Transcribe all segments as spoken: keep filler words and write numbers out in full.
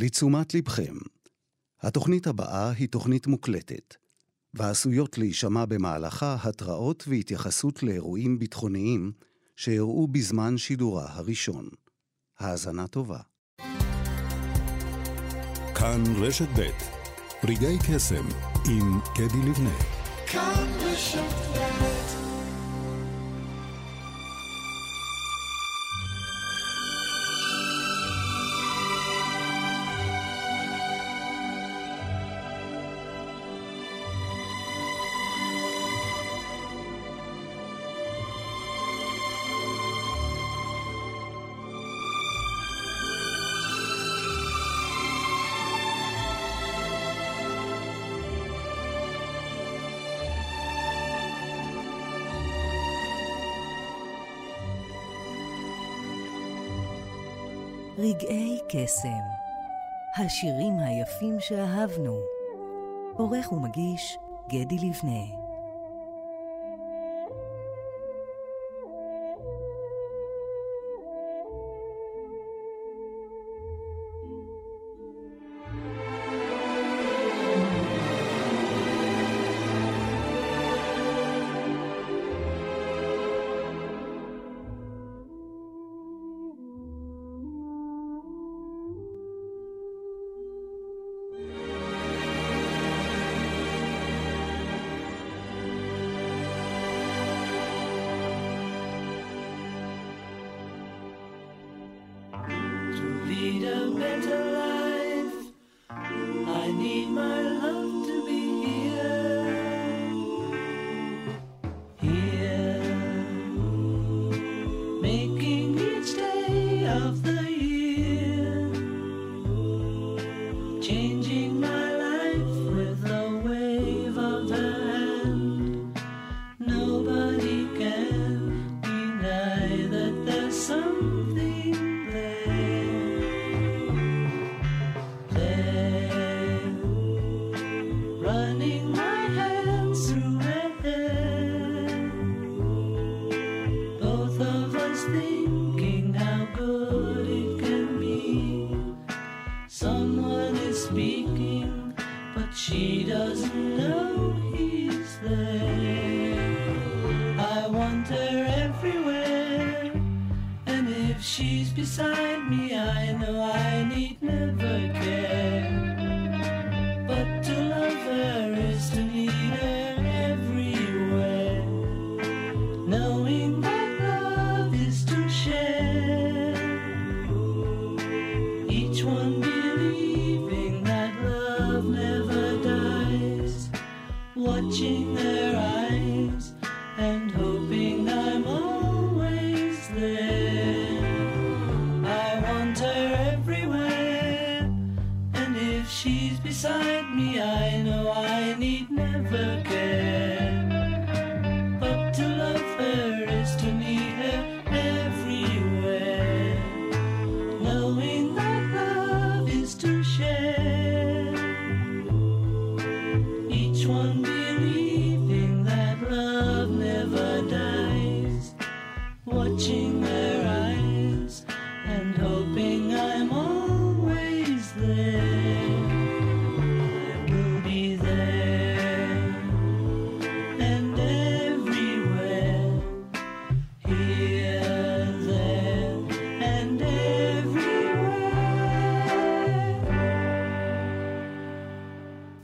לתשומת לבכם, התוכנית הבאה היא תוכנית מוקלטת, ועשויות להישמע במהלכה התראות והתייחסות לאירועים ביטחוניים שאירעו בזמן שידורה הראשון. האזנה טובה. כאן רשת ב', רגעי קסם עם גדי ליבנה. כאן רשת ב'. רגעי קסם, השירים היפים שאהבנו. עורך ומגיש גדי ליבנה.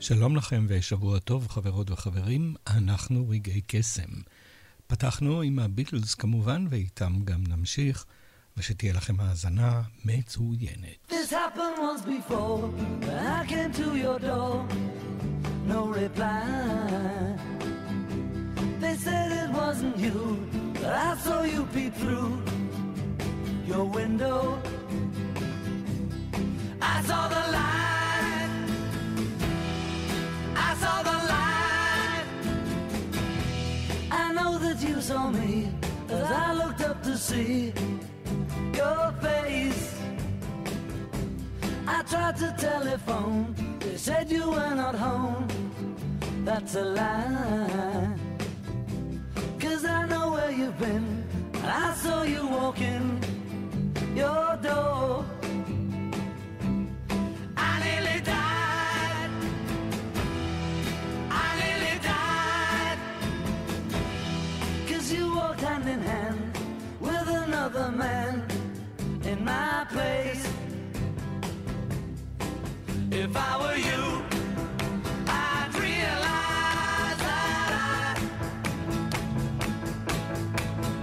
שלום לכם ושבוע טוב חברות וחברים, אנחנו רגעי קסם. פתחנו עם הביטלס כמובן ואיתם גם נמשיך, ושתהיה לכם האזנה מצוינת. This happened once before, I came to your door, no reply. They said it wasn't you, but I saw you peep through your window. I saw the light. I saw the light. I know that you saw me as I looked up to see your face. I tried to telephone, they said you were not home. That's a lie, 'cause I know where you've been. I saw you walk in your door. If I were you, I'd realize that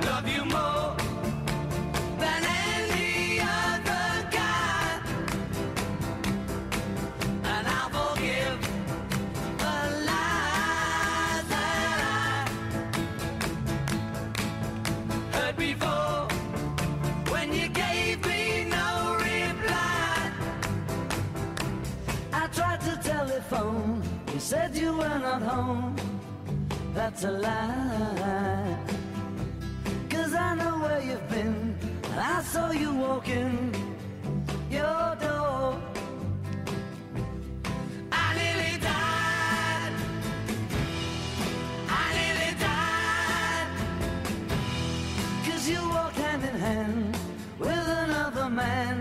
I love you more than any other guy, and I'll forgive the lies that I heard before when you gave me no reply. I tried to telephone, you said you were not home. That's a lie, 'cause I know where you've been. And I saw you walk in your door. I nearly died, I nearly died, 'cause you walked hand in hand with another man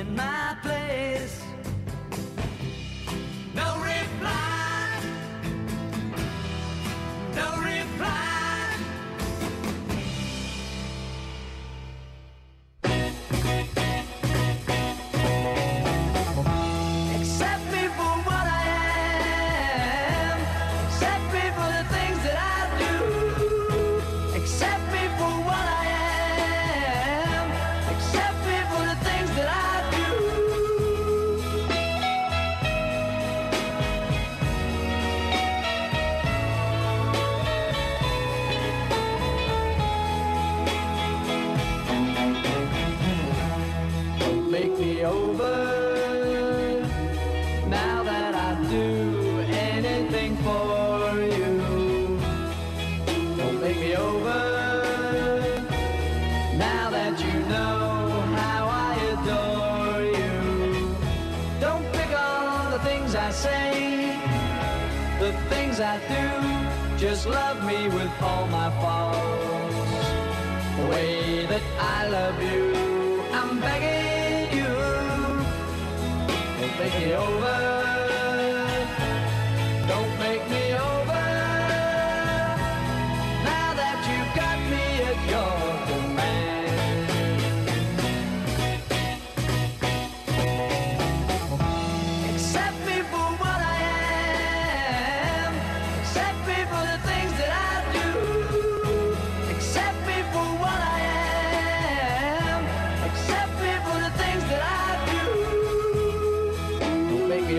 in my place. No reply, no reply. Accept me for what I am. Accept me for the things that I do. Accept me for what I am. Accept me for the things that I do. Don't make me over, now that I'd do anything for you. Don't make me over, now that you know how I adore you. Don't pick on the things I say, the things I do. Just love me with all my faults, the way that I love you. I'm begging you, don't make me over. Don't make me over, now that you've got me at your command. Accept me for what I am. Accept me for the things that I do. Accept me for what I am. Accept me for the things that I do. Don't make me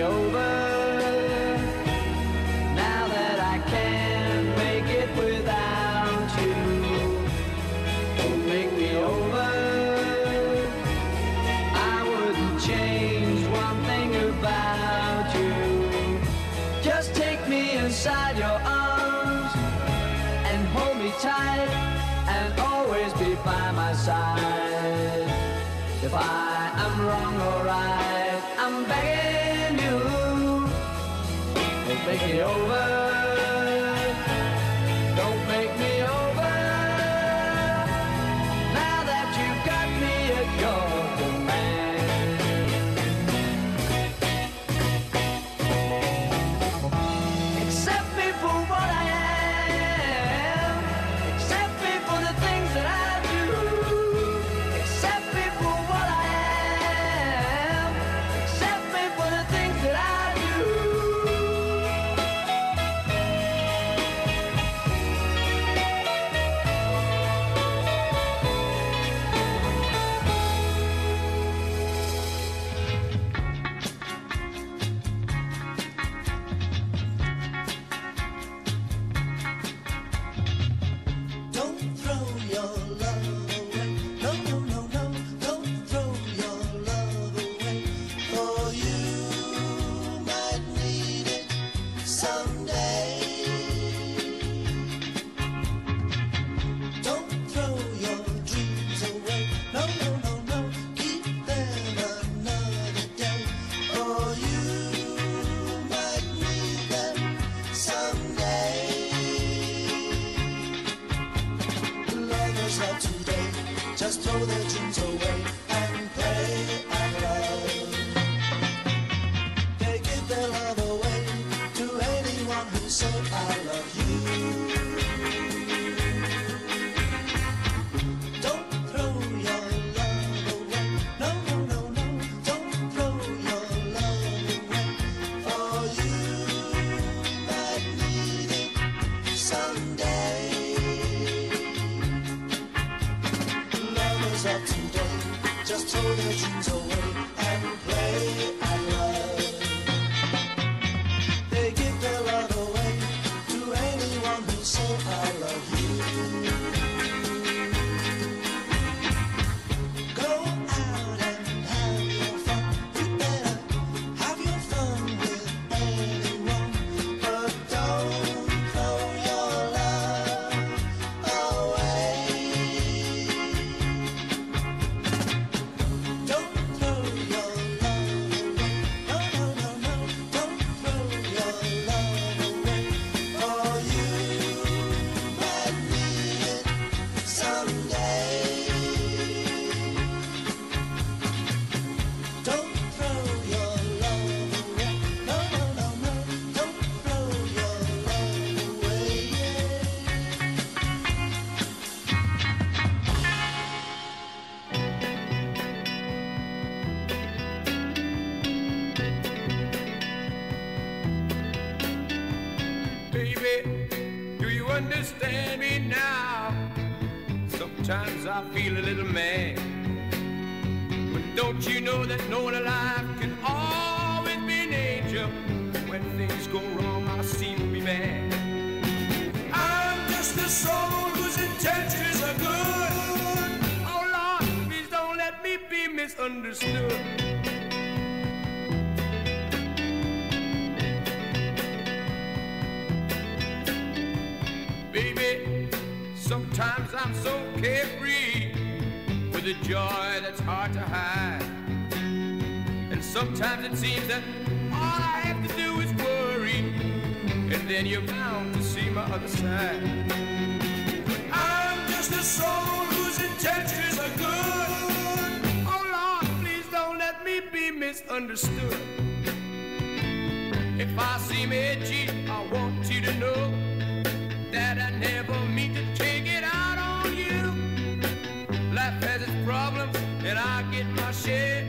Sometimes I feel a little mad, but don't you know that no one alive can always be an angel? When things go wrong, I seem to be mad. I'm just a soul whose intentions are good. Oh Lord, please don't let me be misunderstood. Baby, sometimes I'm so carefree with a joy that's hard to hide. And sometimes it seems that all I have to do is worry, and then you're bound to see my other side. I'm just a soul whose intentions are good. Oh Lord, please don't let me be misunderstood. If I seem edgy, I want you to know that I never mean to take it out on you. Life has its problems, and I get my share,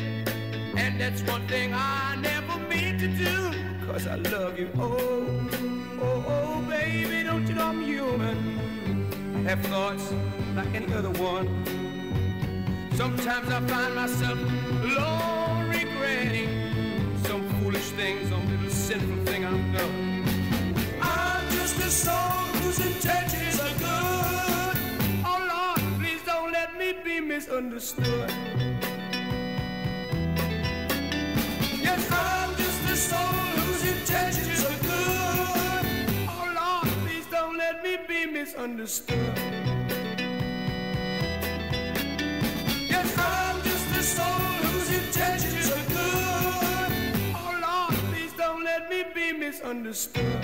and that's one thing I never mean to do, 'cause I love you. Oh, oh, oh, baby, don't you know I'm human? I have thoughts like any other one. Sometimes I find myself alone regretting some foolish things, some little sinful thing I've done. I'm just a soul whose intentions are good. Oh Lord, please don't let me be misunderstood. Yes, I'm just a soul whose intentions are good. Oh Lord, please don't let me be misunderstood. Yes, I'm just a soul whose intentions are good. Oh Lord, please don't let me be misunderstood.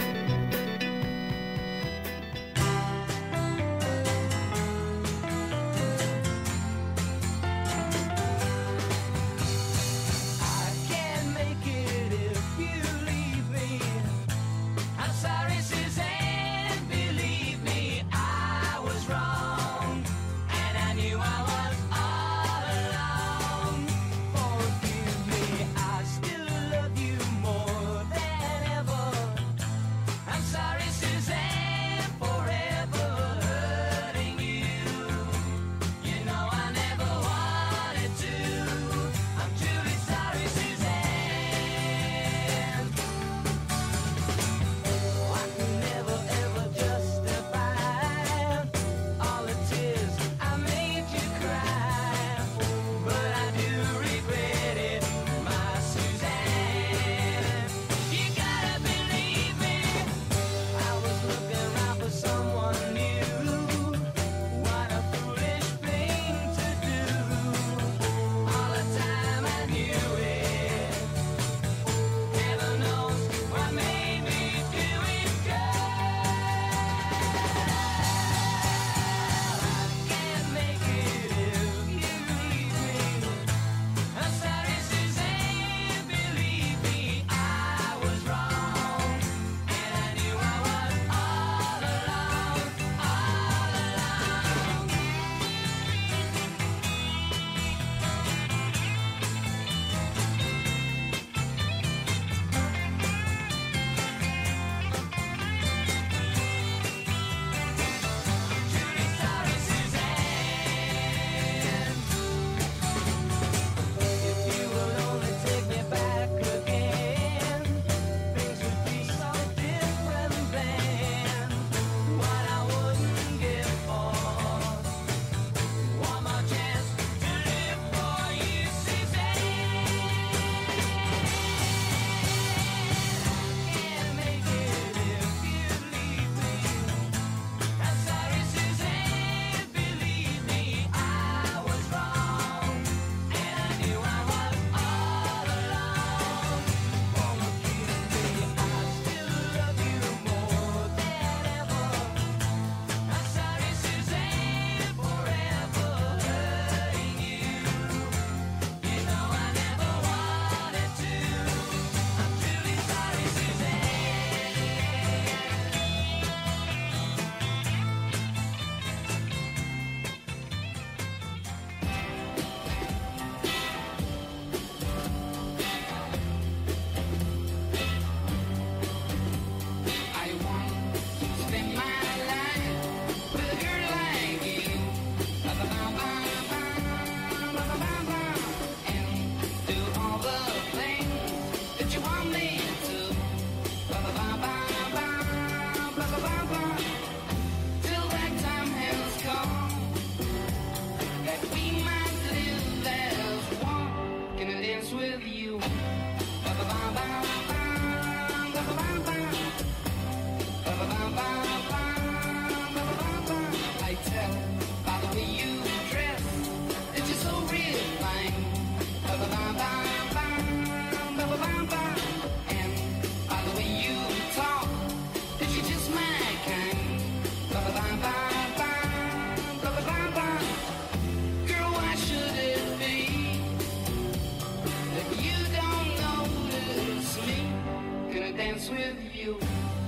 dance with you.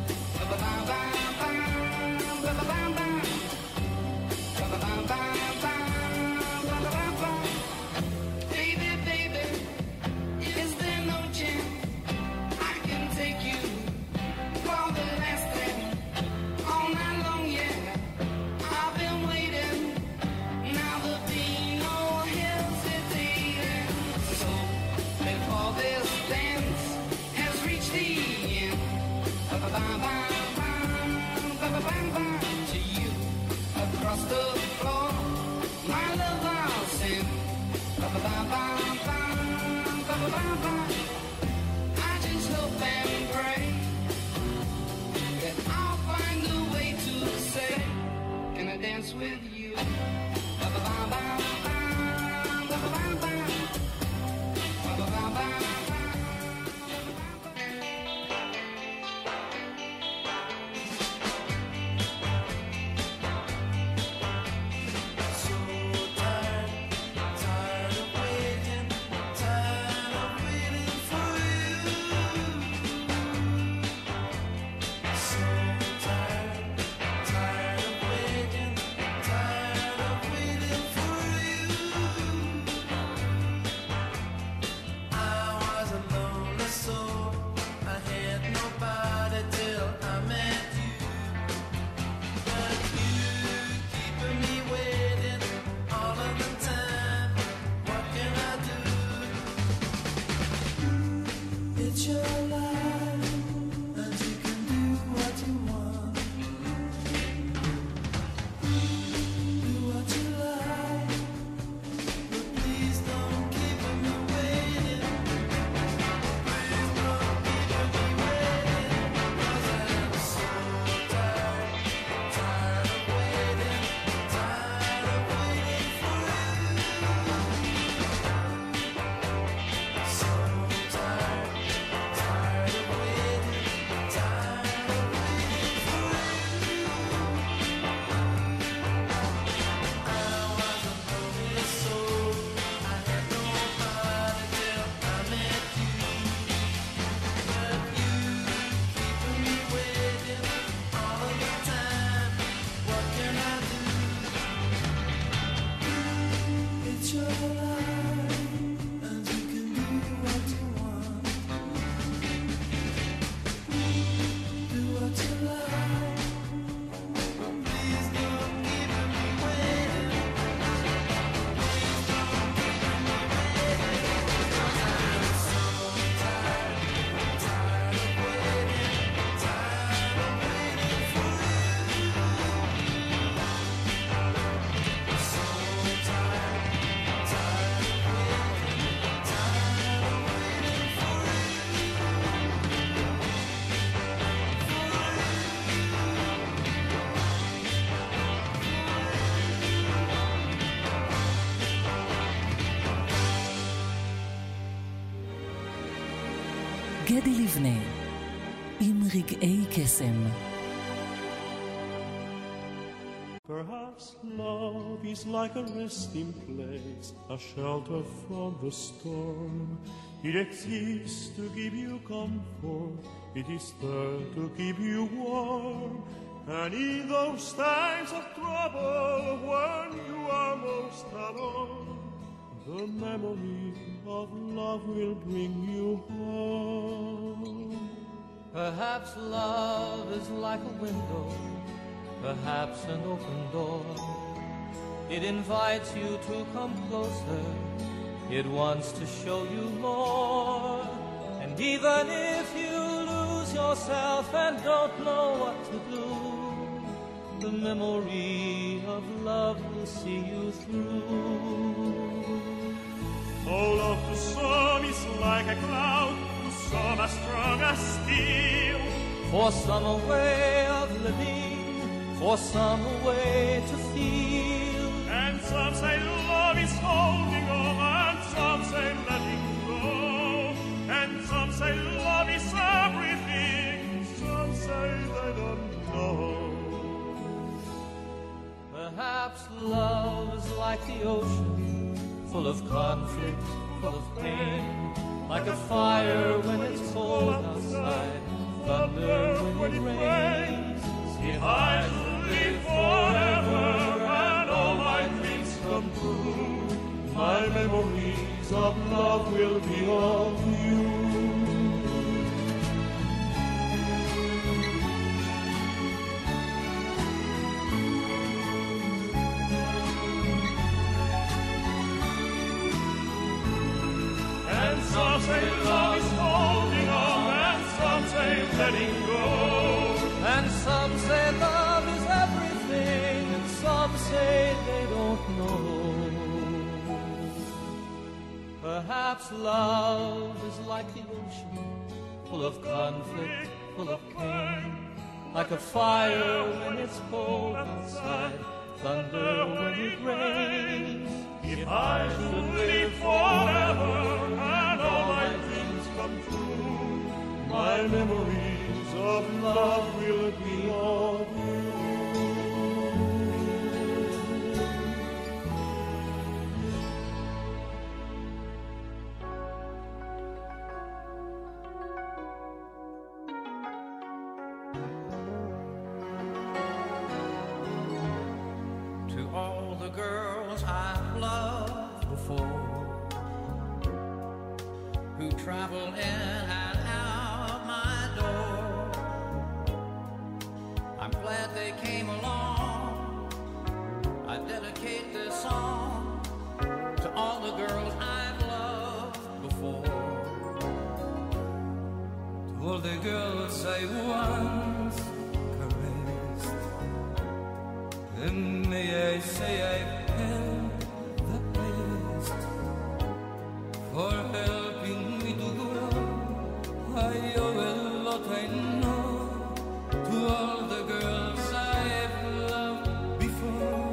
Baby, baby, is there no chance I can take you for the last time? All night long, yeah, I've been waiting. Now there'll be no hesitating. So before this dance has reached the end, ba-ba-ba-ba-ba-ba-ba-ba, to you across the floor, my love I'll send. Ba-ba-ba-ba-ba-ba-ba-ba. I just hope and pray that I'll find a way to say, can I dance with you? Ba-ba-ba-ba-ba-ba-ba-ba-ba. Ba-ba-ba-ba. גדי ליבנה עם רגעי קסם. Perhaps love is like a resting place, a shelter from the storm. It exists to give you comfort, it is there to keep you warm. And in those times of trouble, when you are most alone, the memory of love will bring you home. Perhaps love is like a window, perhaps an open door. It invites you to come closer, it wants to show you more. And even if you lose yourself and don't know what to do, the memory of love will see you through. Oh, love to some is like a cloud, to some as strong as steel. For some a way of living, for some a way to feel. And some say love is holding on, and some say letting go. And some say love is everything, some say they don't know. Perhaps love is like the ocean, full of conflict, full of pain. Like a fire when it's cold outside, letting go. And some say love is everything, and some say they don't know. Perhaps love is like the ocean, full of conflict, full of pain. Like a fire when it's cold outside, thunder when it rains. If I should live forever and all my dreams come true, my memories of love will be of you. Travel in and out of my door. I'm glad they came along. I dedicate this song to all the girls I've loved before. To all the girls I once caressed, and may I say I felt the best for helping. I owe a lot, I know, to all the girls I've loved before.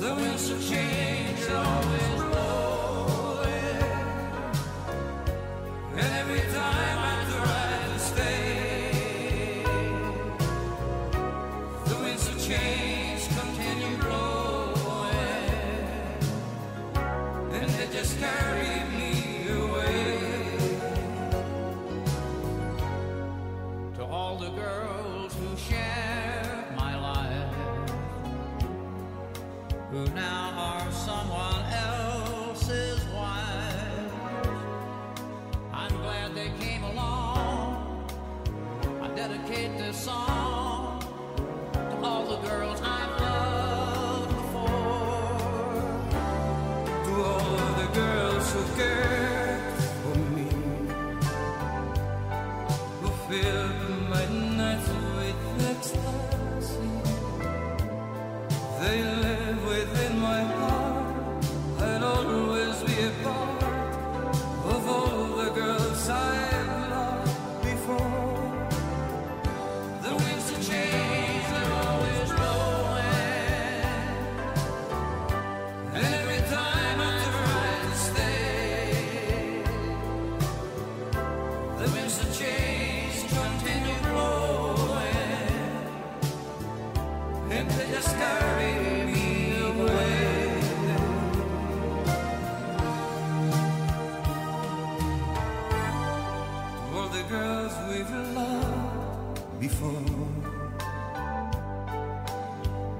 The winds of change are always blowing, and every time I try to stay, the winds of change continue blowing, and they just carry me away. Who now are someone else's wives. I'm glad they came along. I dedicate this song to all the girls I've loved before. To all the girls who cared for me, who filled my nights with ecstasy. They live within my heart and always be a part of all the girls I've loved before. The winds of change are always blowing, and every time I try to stay, the winds of change continue blowing, and they just carry me away. To all the girls we've loved before,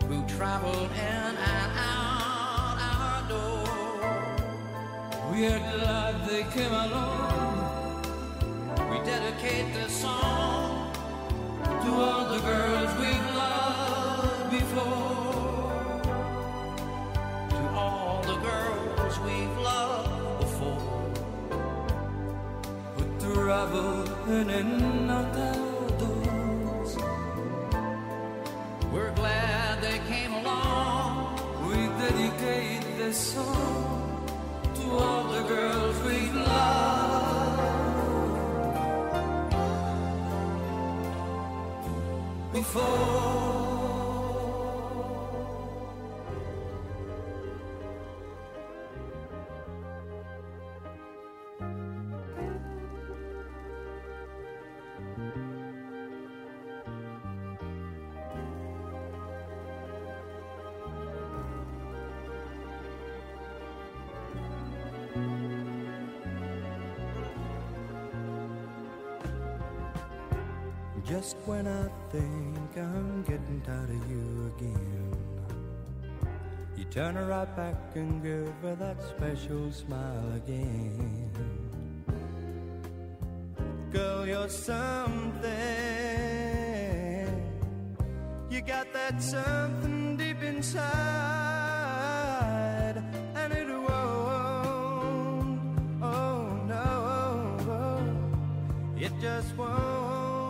who traveled in and out our door, we are glad they came along. We dedicate this song to all the girls we've loved before. We've loved before, who traveled in and out our doors. We're glad they came along. We dedicate this song to all the girls we've loved before. Just when I think I'm getting tired of you again, you turn right back and give her that special smile again. Girl, you're something. You got that something deep inside, and it won't, oh no, it just won't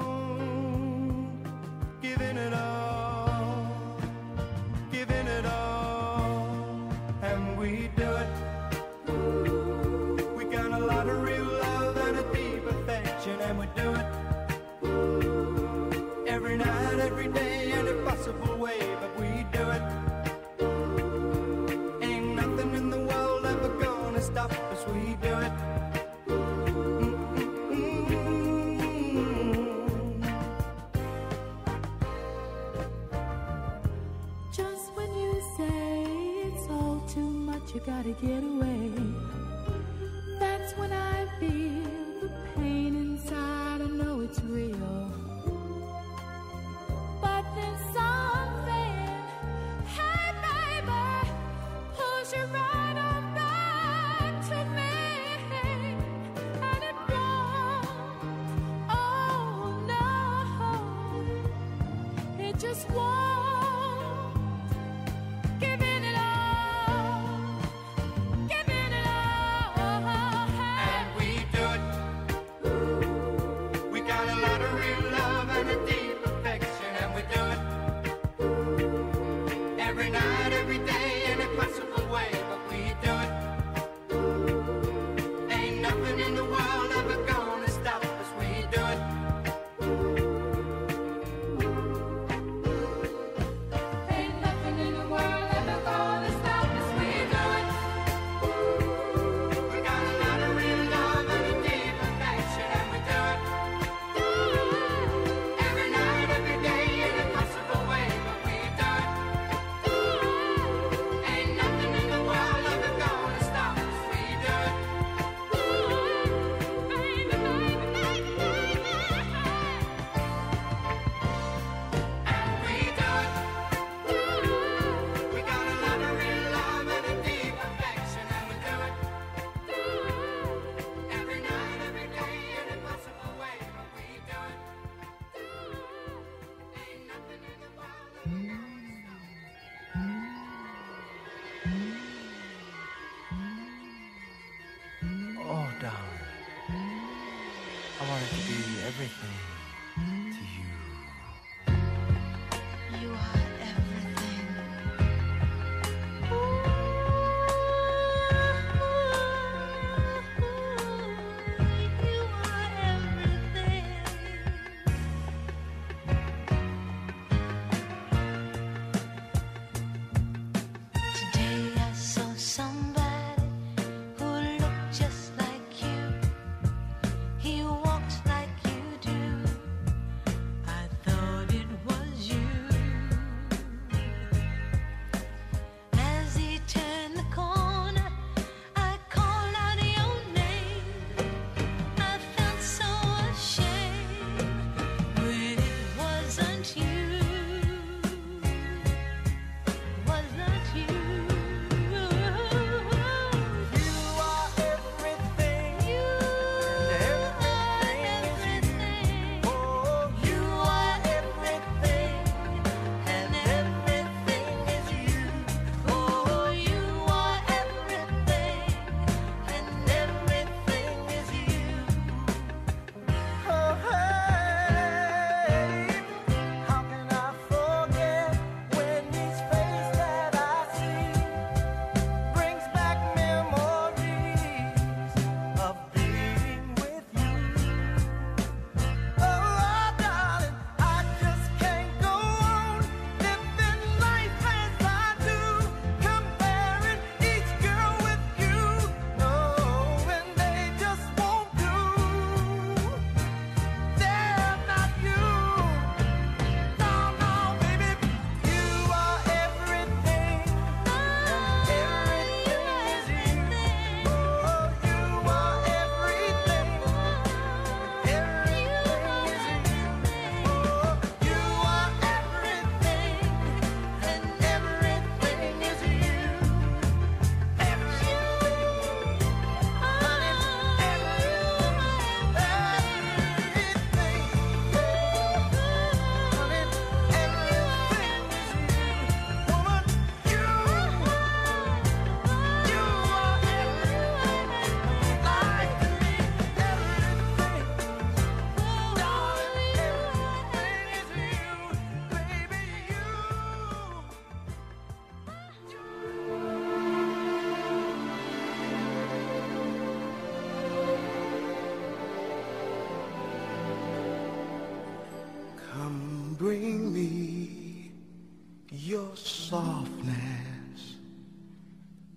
it's real, but there's something. Hey baby, push it right on back to me, and it won't. Oh no, it just won't.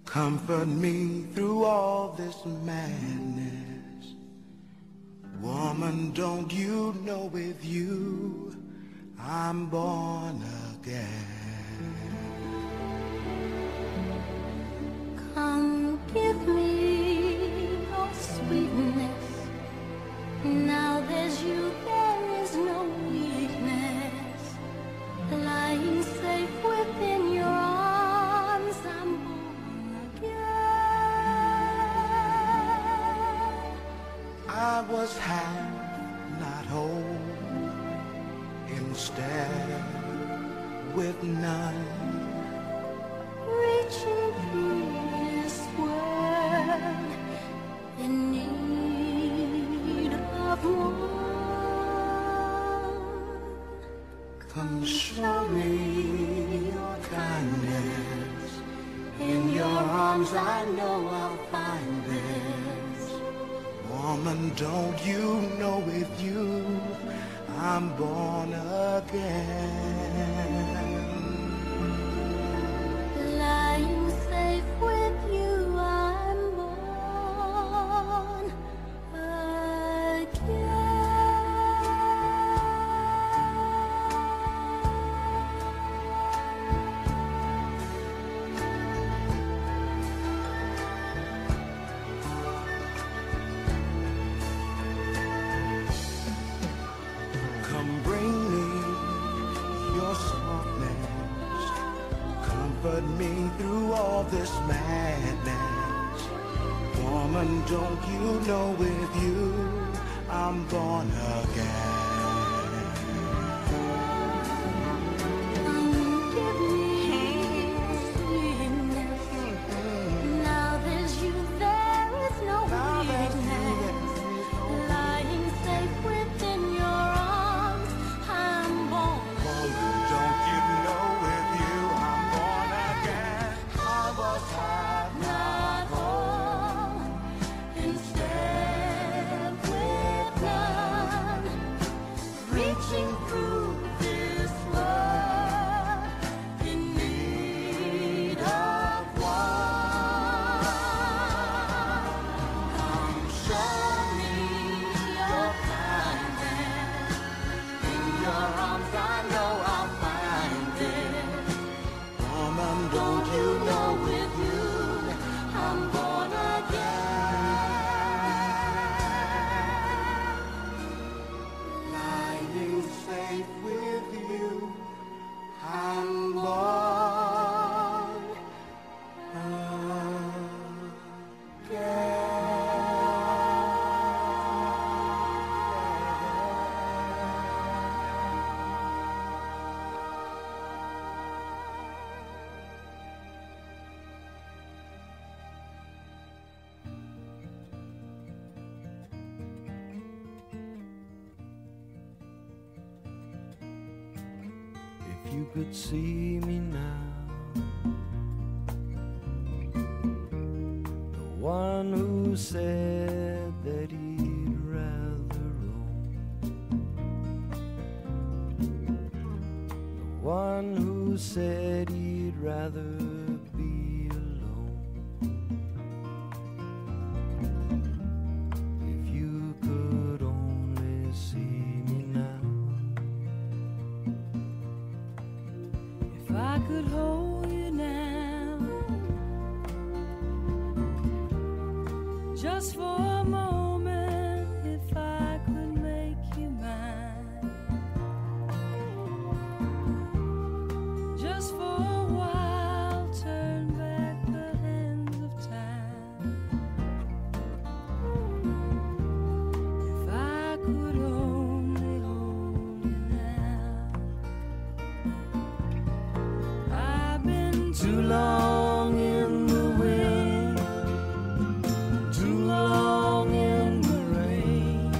Comfort me through all this madness. Woman, don't you know with you I'm born again. Come give me your sweetness. Now there's you there. got home instead with none. Reaching through this world in need of one. Come show me your kindness. In your arms I know I'll find it. Woman, don't you know with you I'm born again? Lying safe with you I'm born through all this madness. Woman, don't you know with you I'm born again. Give me sweetness. Now there's you, there is no weakness. Lying safe within your arms I'm born. Woman, don't you know with you I'm born again. Was had not all instead with none. Reaching through this world in need of one. Come show me your kindness. In your arms I know I'll find it. Woman, don't you know with you I'm born again. Lying safe with you I'm born again. You could see me now, the one who said that he'd rather roam, the one who said he'd rather be alone. If you could only see me now, I could hold you now, just for a moment. If I could make you mine, just for a while, turn back the hands of time. If I could only hold you now. Too long in the wind, too long in the rain,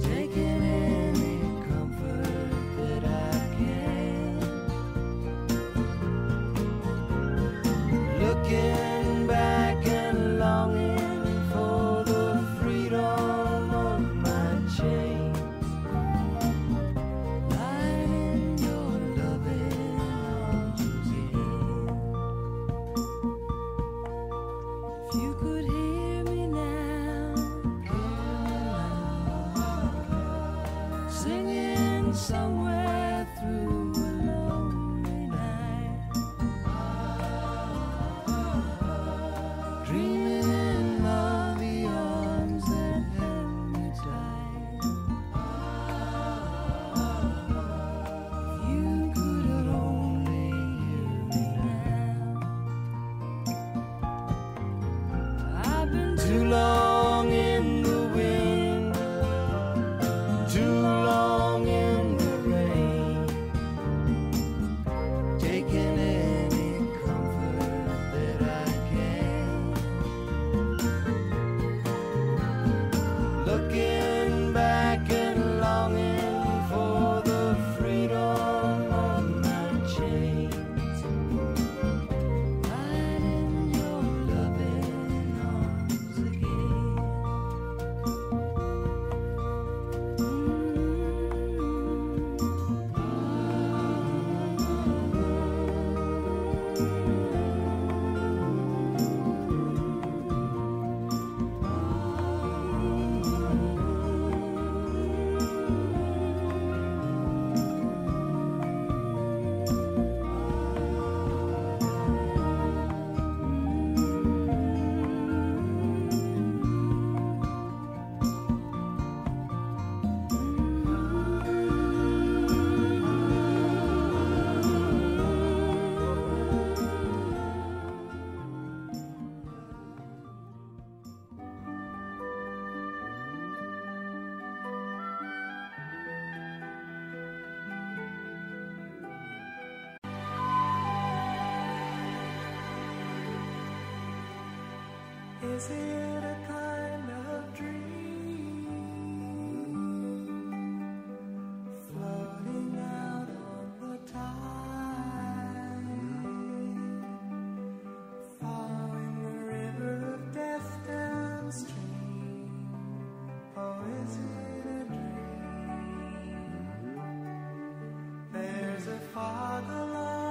taking any comfort that I can. Looking back and longing for the freedom of my chains. Lying in your loving arms again. If you could hear me now, singing somewhere through a lonely night, dreaming of the arms that held me tight. If you could only hear me now. I've been too long in the wind, looking back and longing for the freedom of my chains, right in your loving arms again. Is it a kind of dream floating out on the tide, following the river of death downstream? Oh, is it a dream? There's a fog along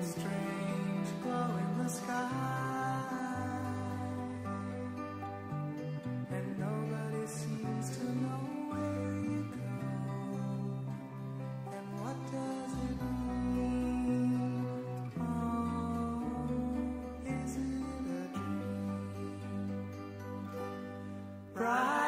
the strange glow in the sky, and nobody seems to know where you go, and what does it mean? Oh, is it a dream? Bright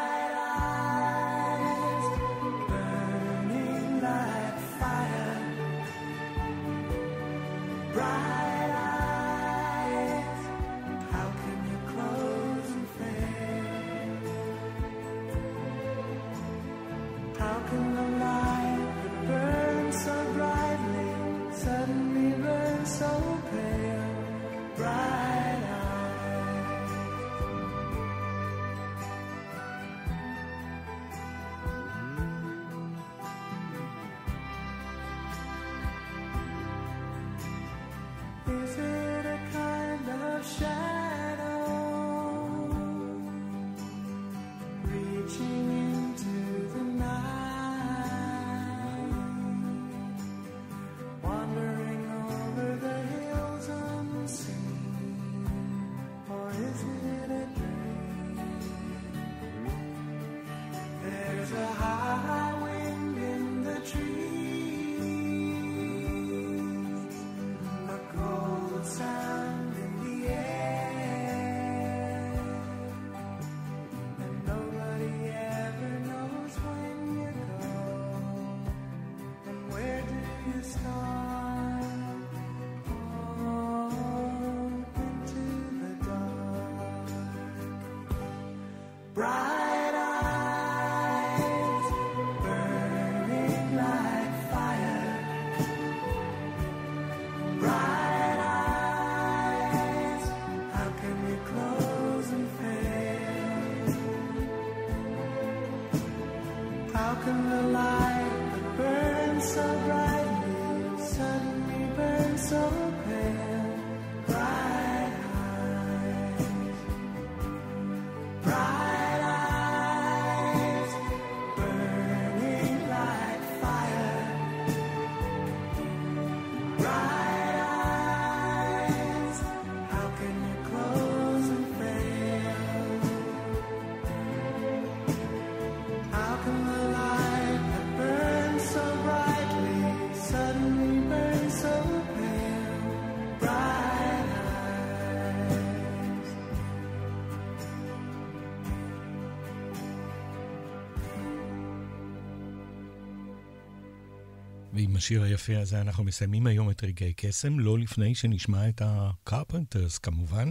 השיר היפה הזה אנחנו מסיימים היום את רגעי קסם, לא לפני שנשמע את הקרפנטרס כמובן,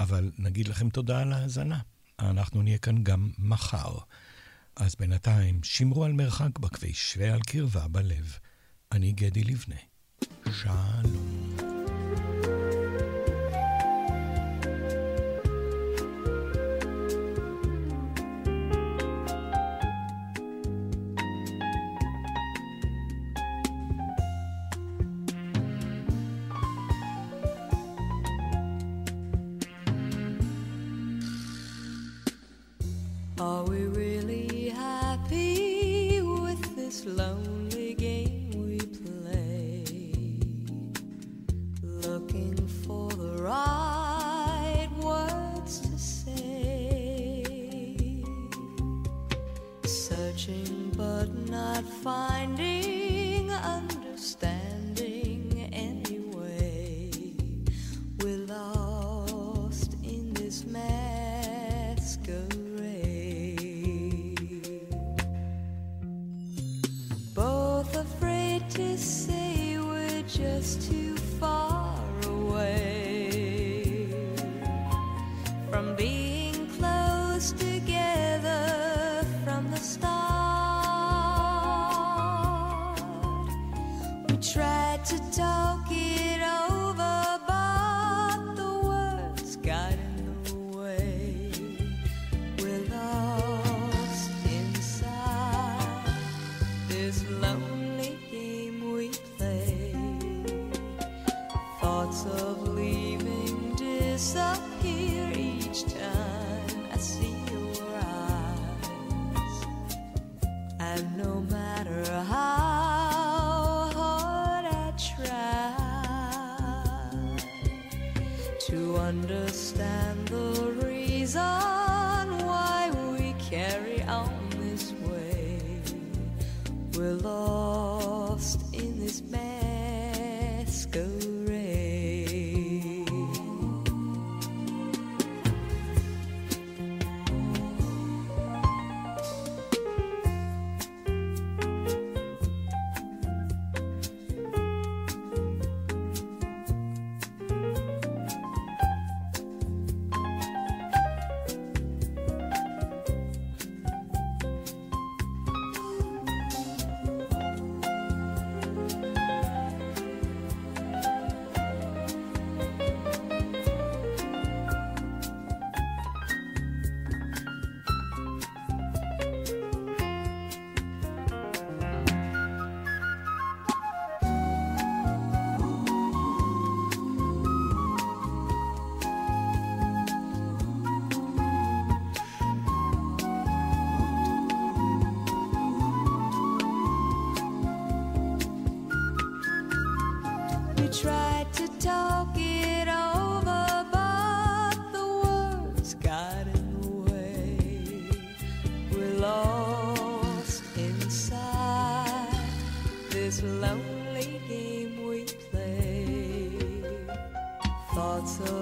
אבל נגיד לכם תודה על ההזנה. אנחנו נהיה כאן גם מחר. אז בינתיים שמרו על מרחק בכביש ועל קרבה בלב. אני גדי ליבנה. שלום. not finding understanding anyway. We're lost in this masquerade. Both afraid to say we're just too far away from being close together from the start. Tried to talk it over, but the words got in the way. We're lost inside this lonely game we play. Thoughts of leaving disappear each time I see your eyes. And no matter how to understand the reason why we carry on this way, we're lost in this masquerade. So